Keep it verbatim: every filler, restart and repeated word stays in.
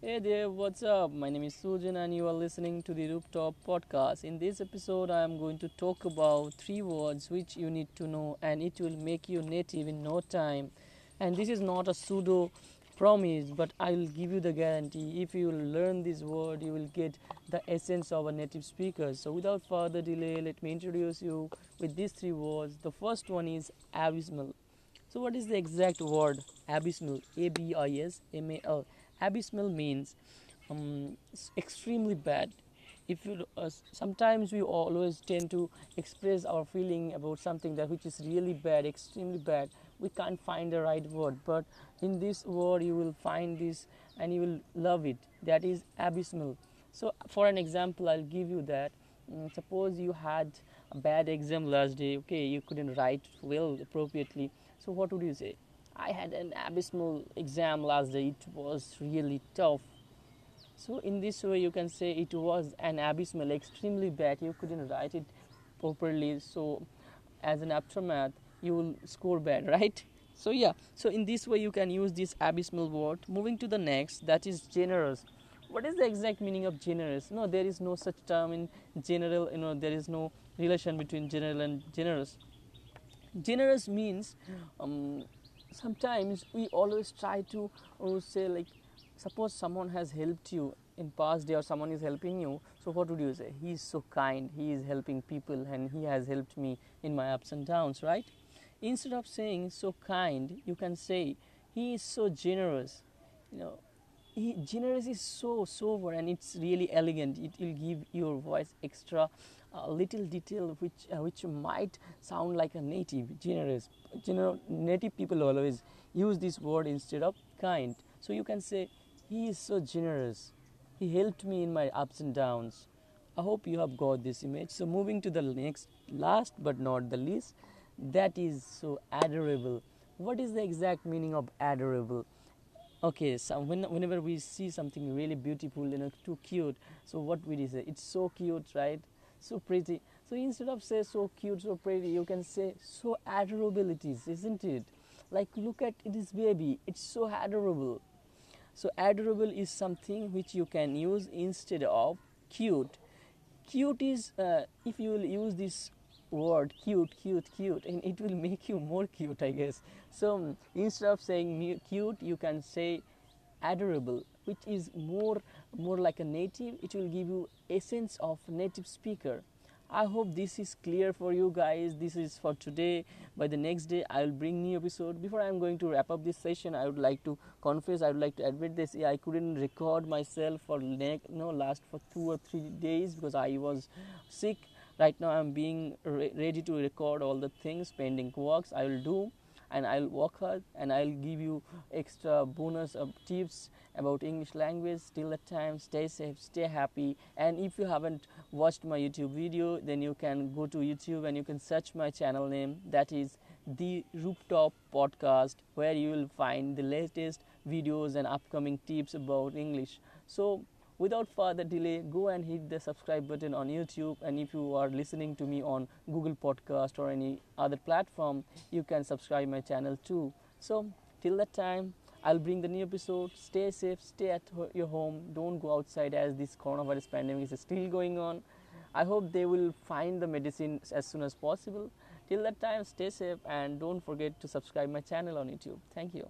Hey there, what's up? My name is Sujan and you are listening to the Rooftop Podcast. In this episode, I am going to talk about three words which you need to know and it will make you native in no time. And this is not a pseudo promise, but I will give you the guarantee. If you learn this word, you will get the essence of a native speaker. So without further delay, let me introduce you with these three words. The first one is abysmal. So what is the exact word? Abysmal. A B I S M A L. Abysmal means um, extremely bad. If you uh, sometimes we always tend to express our feeling about something that which is really bad, extremely bad. We can't find the right word, but in this word you will find this and you will love it. That is abysmal. So for an example, I'll give you that. Um, suppose you had a bad exam last day. Okay, you couldn't write well appropriately. So what would you say? I had an abysmal exam last day, it was really tough. So in this way you can say it was an abysmal, extremely bad, you couldn't write it properly, so as an aftermath you will score bad, right? So yeah, so in this way you can use this abysmal word. Moving to the next, that is generous. What is the exact meaning of generous? No, there is no such term in general, you know, there is no relation between general and generous. Generous means... Um, Sometimes we always try to uh, say, like, suppose someone has helped you in past day or someone is helping you. So what would you say? He is so kind. He is helping people and he has helped me in my ups and downs, right? Instead of saying so kind, you can say he is so generous. You know, he, generous is so sober and it's really elegant. It will give your voice extra a little detail which uh, which might sound like a native. Generous, general, native people always use this word instead of kind. So you can say he is so generous, he helped me in my ups and downs. I hope you have got this image. So moving to the next, last but not the least, that is so adorable. What is the exact meaning of adorable? Okay, so when, whenever we see something really beautiful, you know, too cute, so what we say? It's so cute, right? So pretty. So instead of say so cute, so pretty, you can say so adorable it is, isn't it? Like, look at this baby, it's so adorable. So adorable is something which you can use instead of cute. Cute is, uh, if you will use this word cute, cute, cute, and it will make you more cute, I guess. So instead of saying cute, you can say adorable, which is more more like a native. It will give you essence of native speaker. I hope this is clear for you guys. This is for today. By the next day, I will bring new episode. Before I am going to wrap up this session, I would like to confess, I would like to admit this. I couldn't record myself for ne- no last for two or three days because I was sick. Right now, I am being re- ready to record all the things, pending works I will do. And I'll work hard and I'll give you extra bonus of tips about English language. Till that time, stay safe, stay happy. And if you haven't watched my YouTube video, then you can go to YouTube and you can search my channel name. That is The Rooftop Podcast, where you will find the latest videos and upcoming tips about English. So without further delay, go and hit the subscribe button on YouTube, and if you are listening to me on Google Podcast or any other platform, you can subscribe my channel too. So till that time, I'll bring the new episode. Stay safe, stay at your home, don't go outside as this coronavirus pandemic is still going on. I hope they will find the medicine as soon as possible. Till that time, stay safe and don't forget to subscribe my channel on YouTube. Thank you.